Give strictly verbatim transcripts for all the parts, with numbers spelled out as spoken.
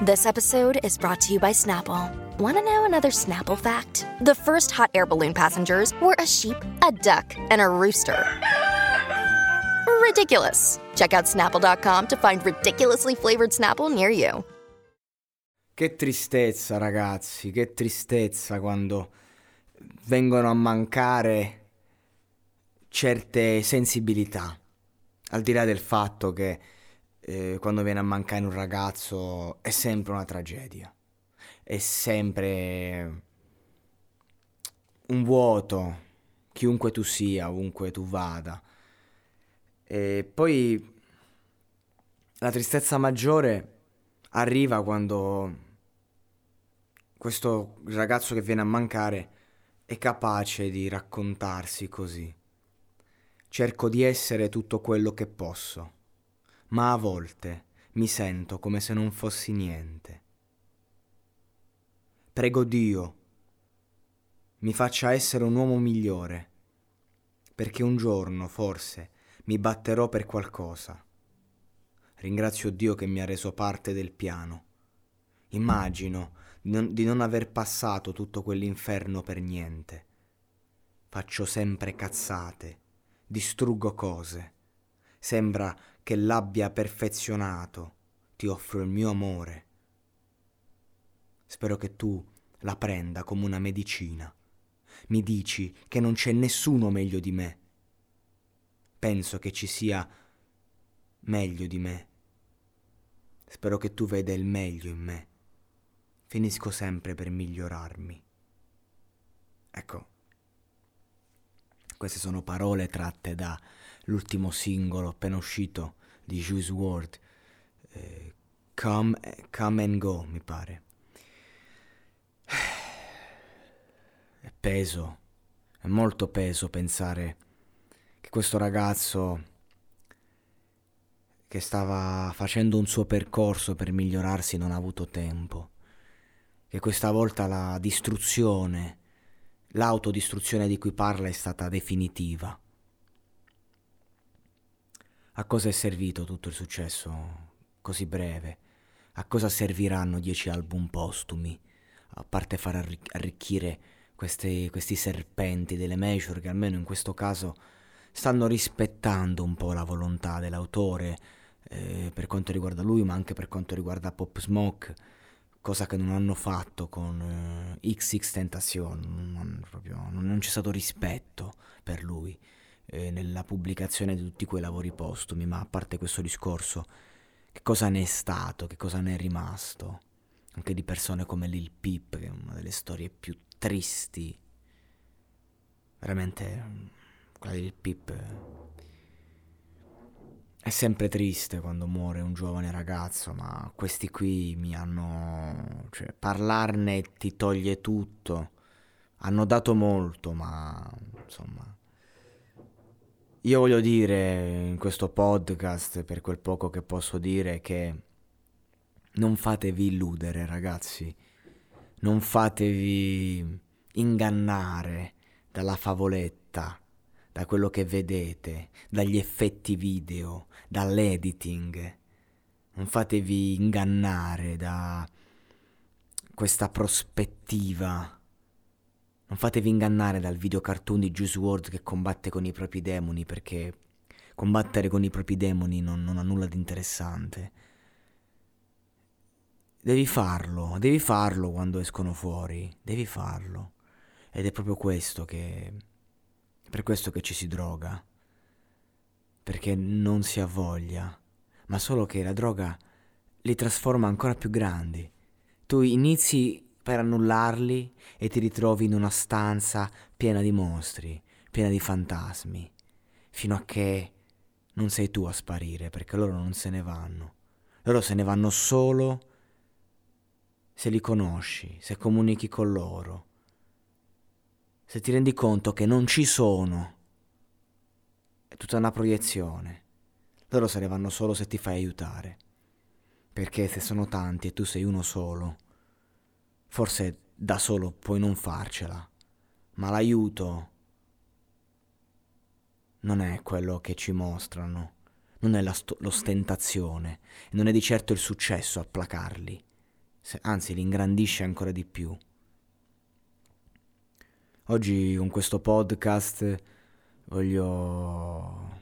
This episode is brought to you by Snapple. Want to know another Snapple fact? The first hot air balloon passengers were a sheep, a duck, and a rooster. Ridiculous. Check out Snapple dot com to find ridiculously flavored Snapple near you. Che tristezza, ragazzi, che tristezza quando vengono a mancare certe sensibilità. Al di là del fatto che quando viene a mancare un ragazzo è sempre una tragedia, è sempre un vuoto, chiunque tu sia, ovunque tu vada. E poi la tristezza maggiore arriva quando questo ragazzo che viene a mancare è capace di raccontarsi così: cerco di essere tutto quello che posso, ma a volte mi sento come se non fossi niente. Prego Dio mi faccia essere un uomo migliore, perché un giorno forse mi batterò per qualcosa. Ringrazio Dio che mi ha reso parte del piano. Immagino di non aver passato tutto quell'inferno per niente. Faccio sempre cazzate, distruggo cose. Sembra che l'abbia perfezionato, ti offro il mio amore. Spero che tu la prenda come una medicina. Mi dici che non c'è nessuno meglio di me. Penso che ci sia meglio di me. Spero che tu veda il meglio in me. Finisco sempre per migliorarmi. Ecco, queste sono parole tratte da l'ultimo singolo appena uscito di Juice WRLD, eh, come, come and Go, mi pare. È peso, è molto peso pensare che questo ragazzo che stava facendo un suo percorso per migliorarsi non ha avuto tempo, che questa volta la distruzione, l'autodistruzione di cui parla è stata definitiva. A cosa è servito tutto il successo così breve? A cosa serviranno dieci album postumi? A parte far arric- arricchire queste, questi serpenti delle major, che almeno in questo caso stanno rispettando un po' la volontà dell'autore, eh, per quanto riguarda lui, ma anche per quanto riguarda Pop Smoke, cosa che non hanno fatto con eh, XXXTentacion. Non, proprio, non, non c'è stato rispetto per lui nella pubblicazione di tutti quei lavori postumi. Ma a parte questo discorso, che cosa ne è stato, che cosa ne è rimasto anche di persone come Lil Peep, che è una delle storie più tristi, veramente. Quella di Lil Peep è sempre triste quando muore un giovane ragazzo, ma questi qui mi hanno, cioè, parlarne ti toglie tutto. Hanno dato molto, ma insomma, io voglio dire in questo podcast, per quel poco che posso dire, che non fatevi illudere, ragazzi, non fatevi ingannare dalla favoletta, da quello che vedete, dagli effetti video, dall'editing. Non fatevi ingannare da questa prospettiva. Non fatevi ingannare dal videocartoon di Juice WRLD che combatte con i propri demoni, perché combattere con i propri demoni non, non ha nulla di interessante. Devi farlo, devi farlo quando escono fuori, devi farlo. Ed è proprio questo che... per questo che ci si droga. Perché non si ha voglia, ma solo che la droga li trasforma ancora più grandi. Tu inizi per annullarli e ti ritrovi in una stanza piena di mostri, piena di fantasmi, fino a che non sei tu a sparire, perché loro non se ne vanno. Loro se ne vanno solo se li conosci, se comunichi con loro, se ti rendi conto che non ci sono. È tutta una proiezione. Loro se ne vanno solo se ti fai aiutare. Perché se sono tanti e tu sei uno solo, forse da solo puoi non farcela, ma l'aiuto non è quello che ci mostrano, non è la st- l'ostentazione, non è di certo il successo a placarli, se, anzi li ingrandisce ancora di più. Oggi con questo podcast voglio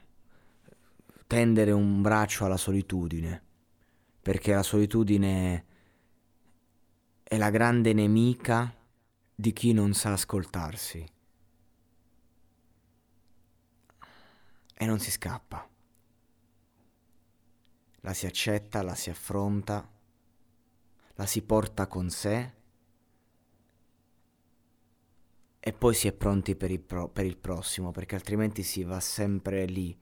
tendere un braccio alla solitudine, perché la solitudine è la grande nemica di chi non sa ascoltarsi. E non si scappa. La si accetta, la si affronta, la si porta con sé e poi si è pronti per il, pro- per il prossimo, perché altrimenti si va sempre lì.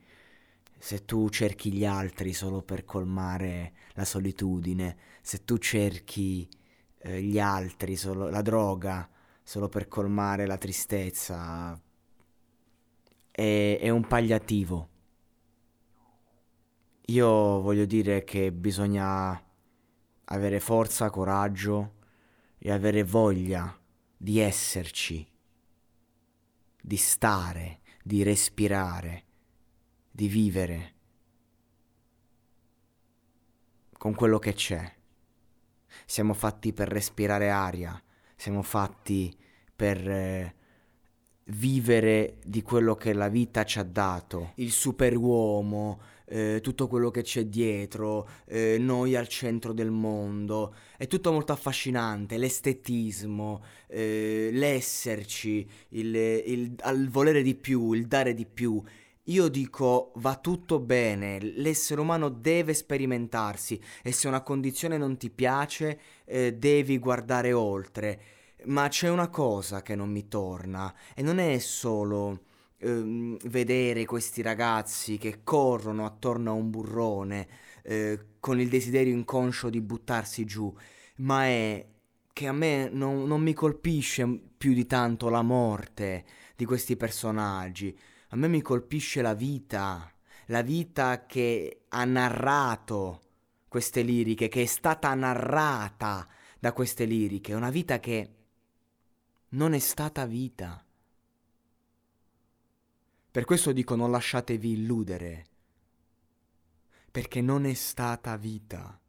Se tu cerchi gli altri solo per colmare la solitudine, se tu cerchi gli altri, solo, la droga, solo per colmare la tristezza, è, è un palliativo. Io voglio dire che bisogna avere forza, coraggio e avere voglia di esserci, di stare, di respirare, di vivere con quello che c'è. Siamo fatti per respirare aria, siamo fatti per eh, vivere di quello che la vita ci ha dato, il superuomo, eh, tutto quello che c'è dietro, eh, noi al centro del mondo, è tutto molto affascinante, l'estetismo, eh, l'esserci, il, il, il volere di più, il dare di più. Io dico, va tutto bene, l'essere umano deve sperimentarsi e se una condizione non ti piace, eh, devi guardare oltre. Ma c'è una cosa che non mi torna e non è solo ehm, vedere questi ragazzi che corrono attorno a un burrone eh, con il desiderio inconscio di buttarsi giù, ma è che a me non, non mi colpisce più di tanto la morte di questi personaggi. A me mi colpisce la vita, la vita che ha narrato queste liriche, che è stata narrata da queste liriche, una vita che non è stata vita. Per questo dico non lasciatevi illudere, perché non è stata vita.